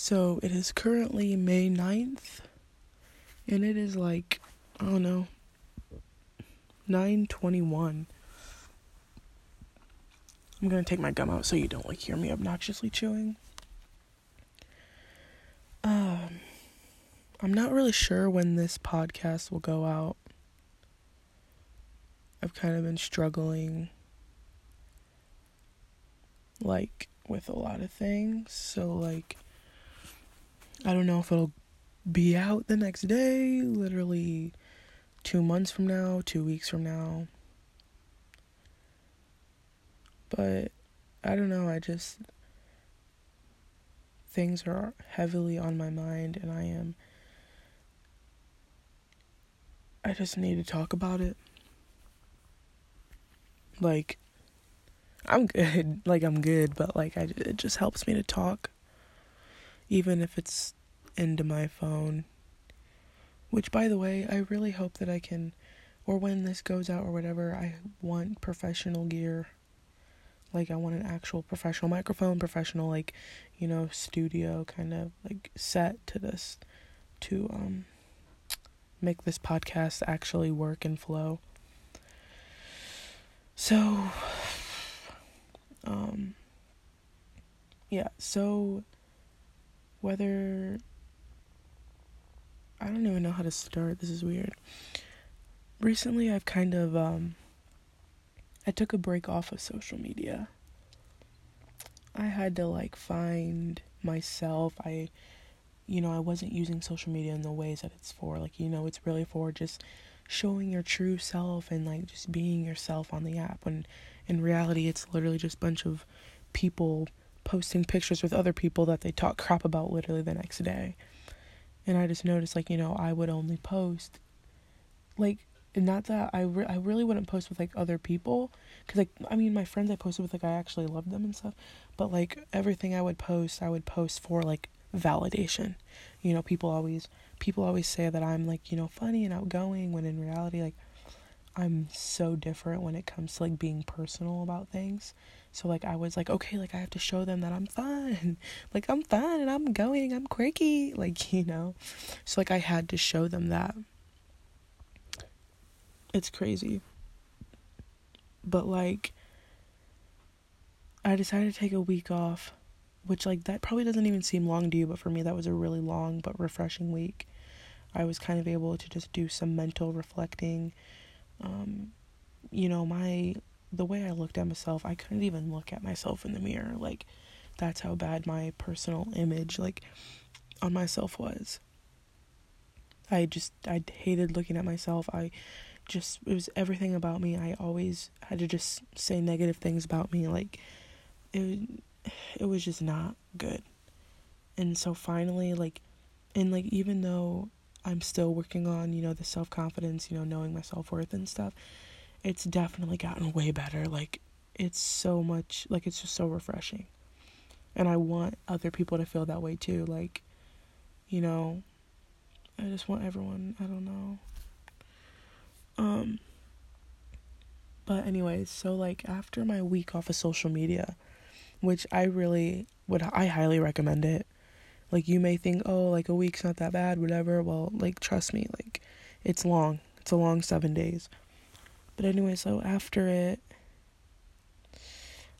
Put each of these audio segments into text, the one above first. So it is currently May 9th, and it is like, I don't know, 9:21. I'm gonna take my gum out so you don't hear me obnoxiously chewing. I'm not really sure when this podcast will go out. I've kind of been struggling, with a lot of things, so, I don't know if it'll be out the next day, literally 2 months from now, 2 weeks from now, but I don't know, things are heavily on my mind, and I just need to talk about it. I'm good, it just helps me to talk, even if it's into my phone, which, by the way, I really hope that I can, or when this goes out or whatever, I want professional gear, I want an actual professional microphone, professional, studio kind of, set to this, to, make this podcast actually work and flow. So, I don't even know how to start, this is weird. Recently, I've kind of, I took a break off of social media. I had to, find myself. I wasn't using social media in the ways that it's for. It's really for just showing your true self and, just being yourself on the app. When in reality, it's literally just a bunch of people posting pictures with other people that they talk crap about literally the next day. And I just noticed, I would only post, not that I really wouldn't post with other people, because my friends I posted with, I actually loved them and stuff, but everything I would post for validation. People always say that I'm funny and outgoing, when in reality I'm so different when it comes to being personal about things. So I was I have to show them that I'm fun, I'm fun and I'm going, I'm quirky, so I had to show them that. It's crazy. But, I decided to take a week off, which, that probably doesn't even seem long to you, but for me, that was a really long but refreshing week. I was kind of able to just do some mental reflecting. The way I looked at myself, I couldn't even look at myself in the mirror. That's how bad my personal image, on myself was. I hated looking at myself. It was everything about me. I always had to just say negative things about me. It was just not good. And so finally, even though I'm still working on, the self-confidence, knowing my self-worth and stuff, it's definitely gotten way better. It's so much, it's just so refreshing. And I want other people to feel that way too. I just want everyone, I don't know. But anyways, so after my week off of social media, which I highly recommend it. You may think, oh, a week's not that bad, whatever. Well, trust me, it's long. It's a long 7 days. But anyway, so after it,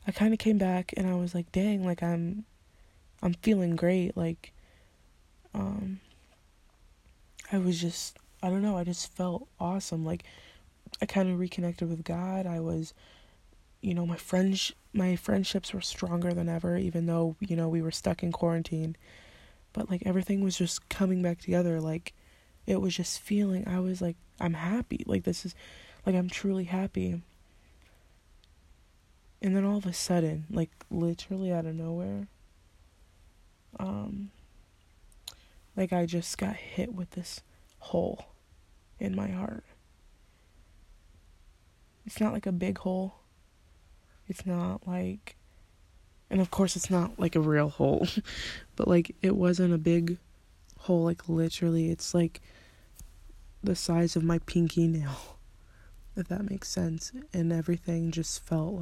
I kind of came back and I was dang, I'm feeling great. I was just, I don't know, I just felt awesome, I kind of reconnected with God. I was, my friendships were stronger than ever, even though, we were stuck in quarantine, but, everything was just coming back together, it was just feeling, I was, I'm happy, this is, I'm truly happy, and then all of a sudden, literally out of nowhere, I just got hit with this hole in my heart. It's not a big hole. It's not and of course it's not a real hole, but it wasn't a big hole. Literally it's the size of my pinky nail, if that makes sense. And everything just felt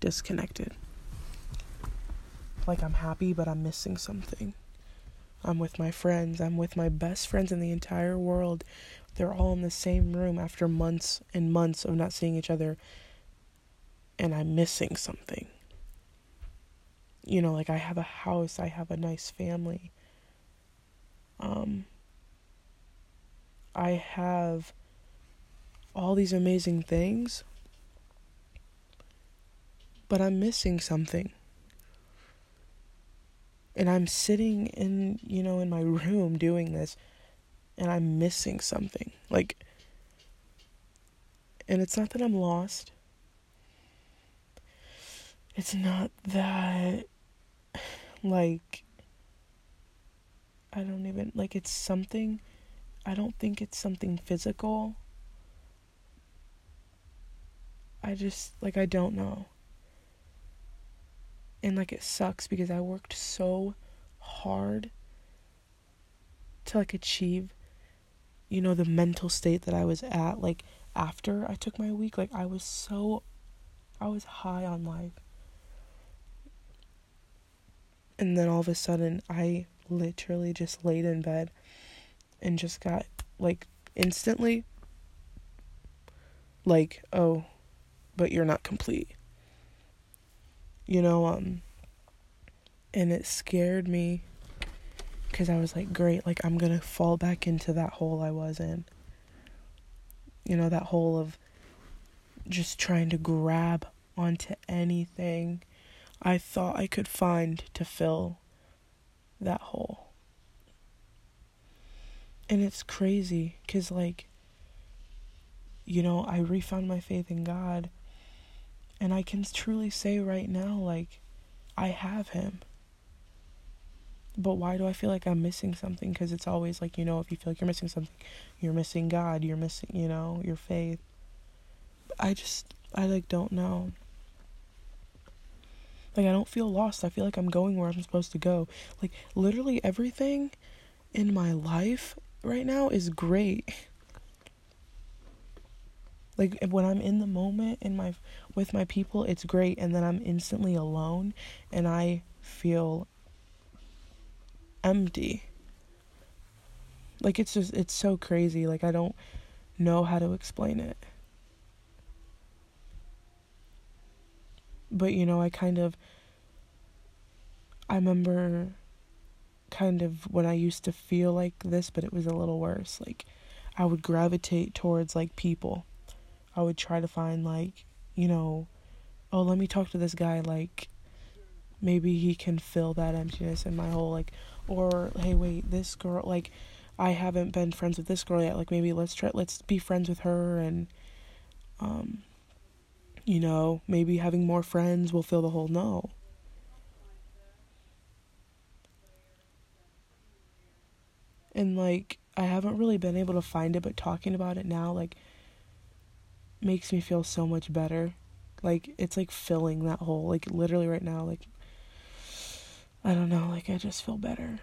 disconnected. I'm happy, but I'm missing something. I'm with my friends. I'm with my best friends in the entire world. They're all in the same room after months and months of not seeing each other. And I'm missing something. You know, like, I have a house. I have a nice family. I have all these amazing things. But I'm missing something. And I'm sitting in, you know, in my room doing this. And I'm missing something. Like, and it's not that I'm lost. It's not that, like, I don't even, like, it's something, I don't think it's something physical. I just, like, I don't know. And, like, it sucks because I worked so hard to, like, achieve, you know, the mental state that I was at, like, after I took my week. Like, I was high on life. And then all of a sudden, I literally just laid in bed and just got, like, instantly, like, oh, but you're not complete. You know, and it scared me because I was like, great, like, I'm going to fall back into that hole I was in. You know, that hole of just trying to grab onto anything I thought I could find to fill that hole. And it's crazy because, like, you know, I refound my faith in God. And I can truly say right now, like, I have him. But why do I feel like I'm missing something? Because it's always like, you know, if you feel like you're missing something, you're missing God, you're missing, you know, your faith. I like, don't know. Like, I don't feel lost. I feel like I'm going where I'm supposed to go. Like, literally everything in my life right now is great. Like, when I'm in the moment with my people, it's great. And then I'm instantly alone. And I feel empty. Like, it's just, it's so crazy. Like, I don't know how to explain it. But, you know, I remember kind of when I used to feel like this, but it was a little worse. Like, I would gravitate towards, like, people. I would try to find, like, you know, oh, let me talk to this guy, like, maybe he can fill that emptiness in my hole, like, or, hey, wait, this girl, like, I haven't been friends with this girl yet, like, maybe let's be friends with her, and, you know, maybe having more friends will fill the hole. No. And, like, I haven't really been able to find it, but talking about it now, like, makes me feel so much better. Like, it's, like, filling that hole. Like, literally right now, like, I don't know, like, I just feel better.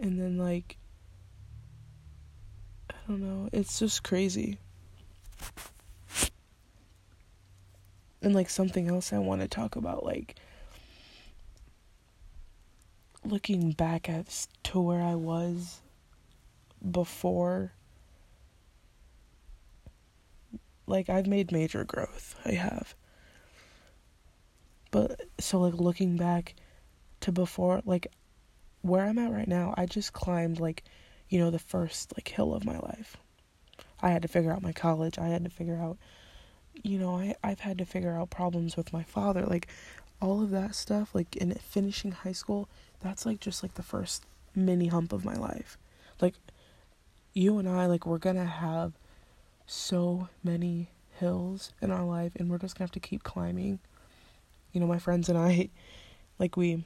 And then, like, I don't know, it's just crazy. And, like, something else I want to talk about, like, looking back to where I was before, like, I've made major growth, I have, but, so, like, looking back to before, like, where I'm at right now, I just climbed, like, you know, the first, like, hill of my life. I had to figure out my college. I had to figure out, you know, I've had to figure out problems with my father. Like, all of that stuff, like, in finishing high school, that's, like, just, like, the first mini hump of my life. Like, you and I, like, we're gonna have so many hills in our life, and we're just gonna have to keep climbing. You know, my friends and I, like, we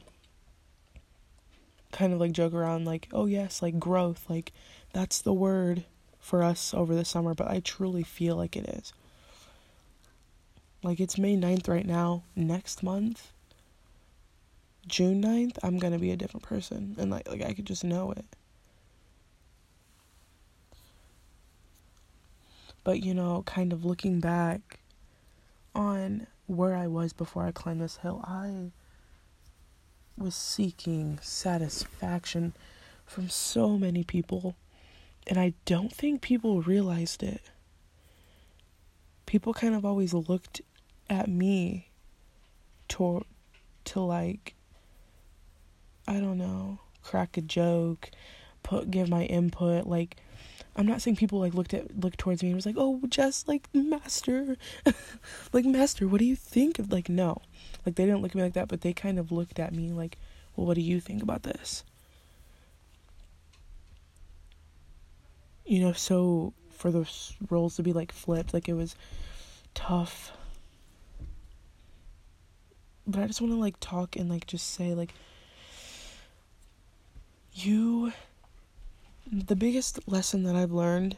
kind of, like, joke around, like, oh, yes, like, growth, like, that's the word for us over the summer, but I truly feel like it is. Like, it's May 9th right now. Next month, June 9th, I'm gonna be a different person, and like I could just know it. But, you know, kind of looking back on where I was before I climbed this hill, I was seeking satisfaction from so many people, and I don't think people realized it. People kind of always looked at me to like, I don't know, crack a joke, give my input. Like, I'm not saying people like looked towards me and was like, oh, just like master, like master, what do you think of, like, no, like they didn't look at me like that, but they kind of looked at me like, well, what do you think about this? You know, so for those roles to be like flipped, like it was tough. But I just want to like talk and like just say like, the biggest lesson that I've learned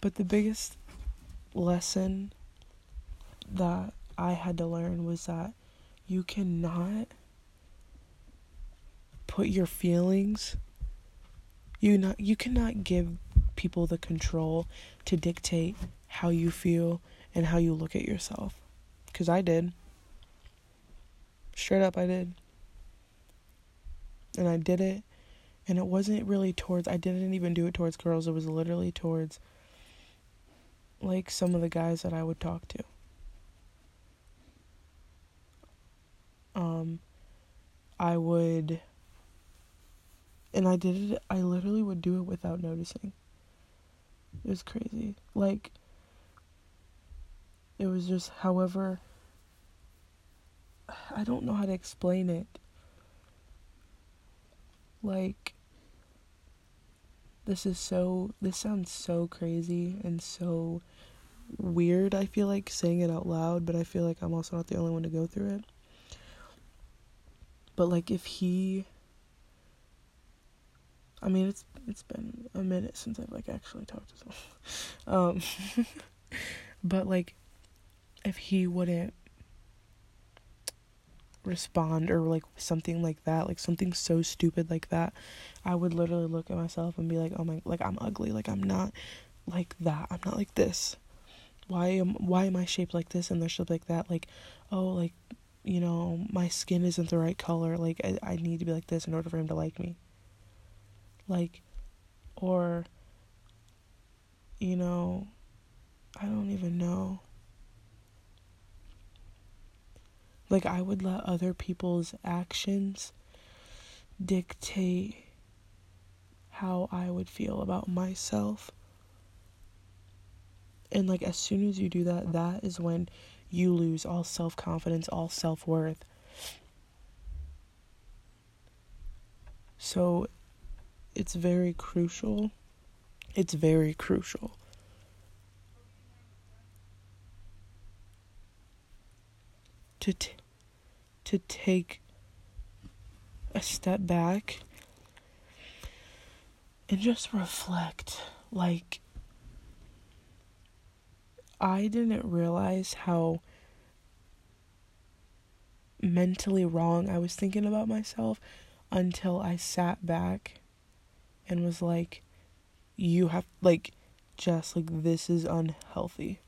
but the biggest lesson that I had to learn was that you cannot put your feelings, you cannot give people the control to dictate how you feel and how you look at yourself. Because I did. Straight up, I did. And I did it. And it wasn't really towards... I didn't even do it towards girls. It was literally towards, like, some of the guys that I would talk to. I would... And I did it... I literally would do it without noticing. It was crazy. Like... It was just, however, I don't know how to explain it. Like, this sounds so crazy and so weird, I feel like, saying it out loud, but I feel like I'm also not the only one to go through it. But, like, it's been a minute since I've, like, actually talked to someone. But, like, if he wouldn't respond or, like, something like that, like, something so stupid like that, I would literally look at myself and be like, oh my, like, I'm ugly, like, I'm not like that, I'm not like this, why am I shaped like this, and they're shaped like that, like, oh, like, you know, my skin isn't the right color, like, I need to be like this in order for him to like me, like, or, you know, I don't even know. Like, I would let other people's actions dictate how I would feel about myself. And, like, as soon as you do that, that is when you lose all self-confidence, all self-worth. So, it's very crucial. It's very crucial to take a step back and just reflect. Like, I didn't realize how mentally wrong I was thinking about myself until I sat back and was like, you have, like, Jess, like, this is unhealthy.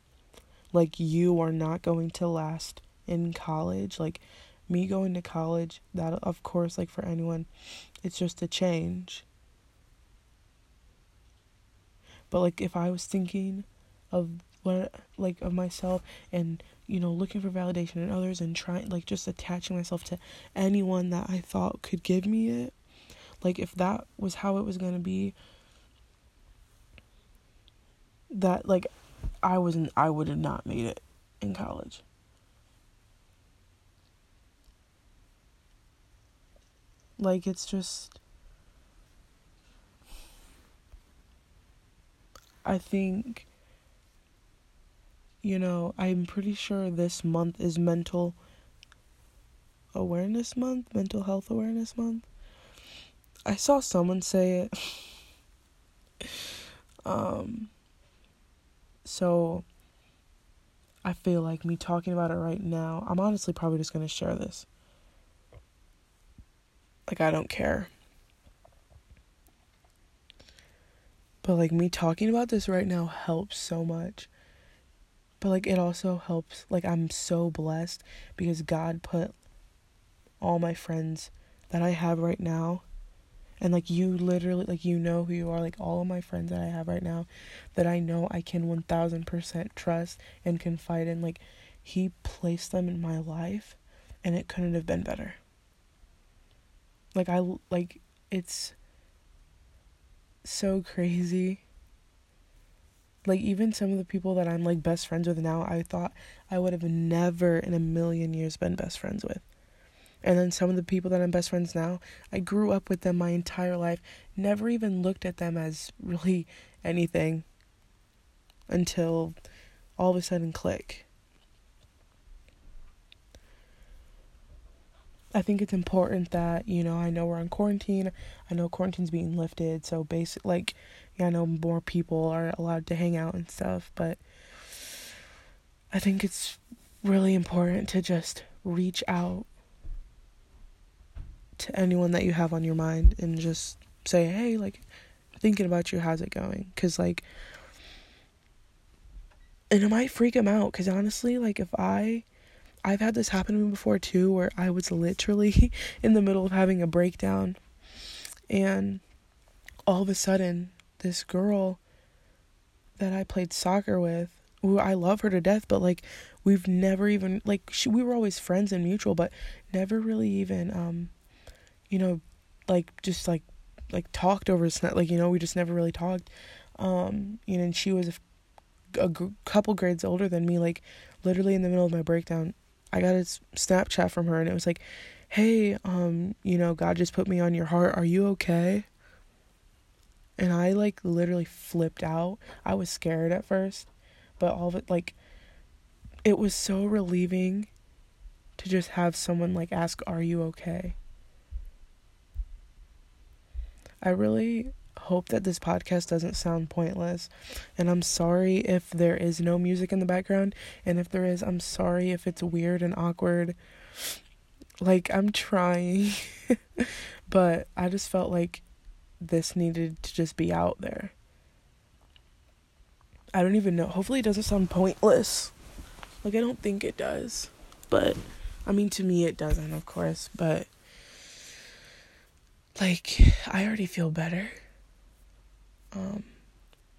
Like, you are not going to last in college. Like, me going to college, that, of course, like, for anyone, it's just a change. But, like, if I was thinking of what, like, of myself and, you know, looking for validation in others and trying, like, just attaching myself to anyone that I thought could give me it, like, if that was how it was gonna be, that, like, I would have not made it in college. Like, it's just, I think, you know, I'm pretty sure this month is Mental Awareness Month, Mental Health Awareness Month. I saw someone say it. So, I feel like me talking about it right now, I'm honestly probably just going to share this. Like, I don't care. But, like, me talking about this right now helps so much. But, like, it also helps. Like, I'm so blessed because God put all my friends that I have right now. And, like, you literally, like, you know who you are. Like, all of my friends that I have right now that I know I can 1000% trust and confide in. Like, He placed them in my life and it couldn't have been better. Like, it's so crazy. Like, even some of the people that I'm, like, best friends with now, I thought I would have never in a million years been best friends with. And then some of the people that I'm best friends now, I grew up with them my entire life, never even looked at them as really anything until all of a sudden click. I think it's important that, you know, I know we're in quarantine. I know quarantine's being lifted. So, I know more people are allowed to hang out and stuff. But I think it's really important to just reach out to anyone that you have on your mind and just say, hey, like, thinking about you, how's it going? Because, like, and it might freak them out. Because, honestly, like, if I've had this happen to me before too, where I was literally in the middle of having a breakdown and all of a sudden this girl that I played soccer with, who I love her to death, but like we've never even, like we were always friends and mutual, but never really even, you know, like just like talked over, like, you know, we just never really talked. You know, and she was a couple grades older than me, like literally in the middle of my breakdown. I got a Snapchat from her and it was like, hey, you know, God just put me on your heart. Are you okay? And I like literally flipped out. I was scared at first, but all of it, like, it was so relieving to just have someone like ask, are you okay? I really hope that this podcast doesn't sound pointless. And I'm sorry if there is no music in the background. And if there is, I'm sorry if it's weird and awkward. Like, I'm trying. But I just felt like this needed to just be out there. I don't even know. Hopefully it doesn't sound pointless. Like, I don't think it does. But, I mean, to me it doesn't, of course. But, like, I already feel better.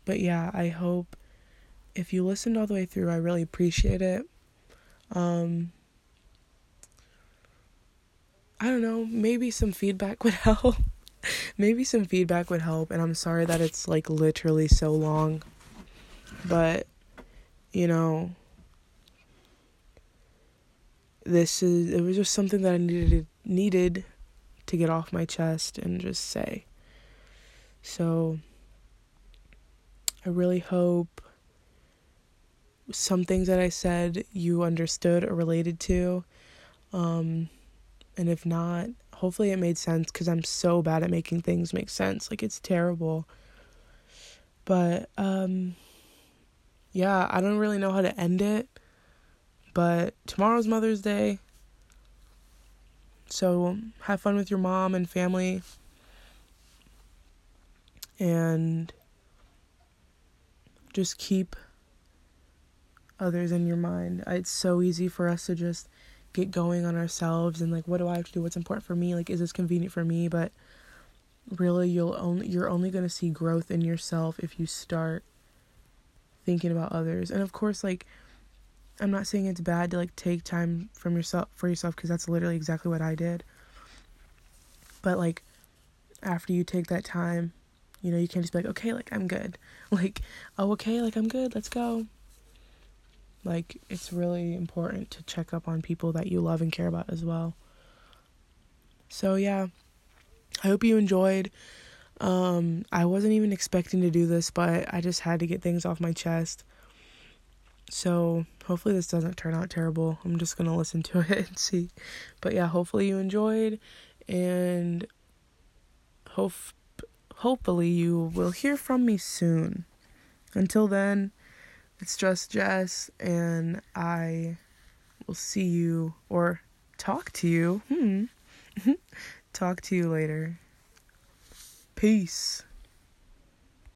But yeah, I hope if you listened all the way through, I really appreciate it. I don't know, maybe some feedback would help. And I'm sorry that it's like literally so long, but you know, it was just something that I needed to get off my chest and just say. So I really hope some things that I said you understood or related to. And if not, hopefully it made sense, because I'm so bad at making things make sense. Like, it's terrible. But, yeah, I don't really know how to end it. But tomorrow's Mother's Day. So have fun with your mom and family. And just keep others in your mind. It's so easy for us to just get going on ourselves and like, what do I have to do? What's important for me? Like, is this convenient for me? But really, you're only going to see growth in yourself if you start thinking about others. And of course, like, I'm not saying it's bad to like take time for yourself, because that's literally exactly what I did. But like, after you take that time, you know, you can't just be like, okay, like, I'm good. Like, oh, okay, like, I'm good. Let's go. Like, it's really important to check up on people that you love and care about as well. So, yeah. I hope you enjoyed. I wasn't even expecting to do this, but I just had to get things off my chest. So, hopefully this doesn't turn out terrible. I'm just going to listen to it and see. But, yeah, hopefully you enjoyed. And hopefully you will hear from me soon. Until then, it's just Jess, and I will see you, or talk to you. Talk to you later. Peace.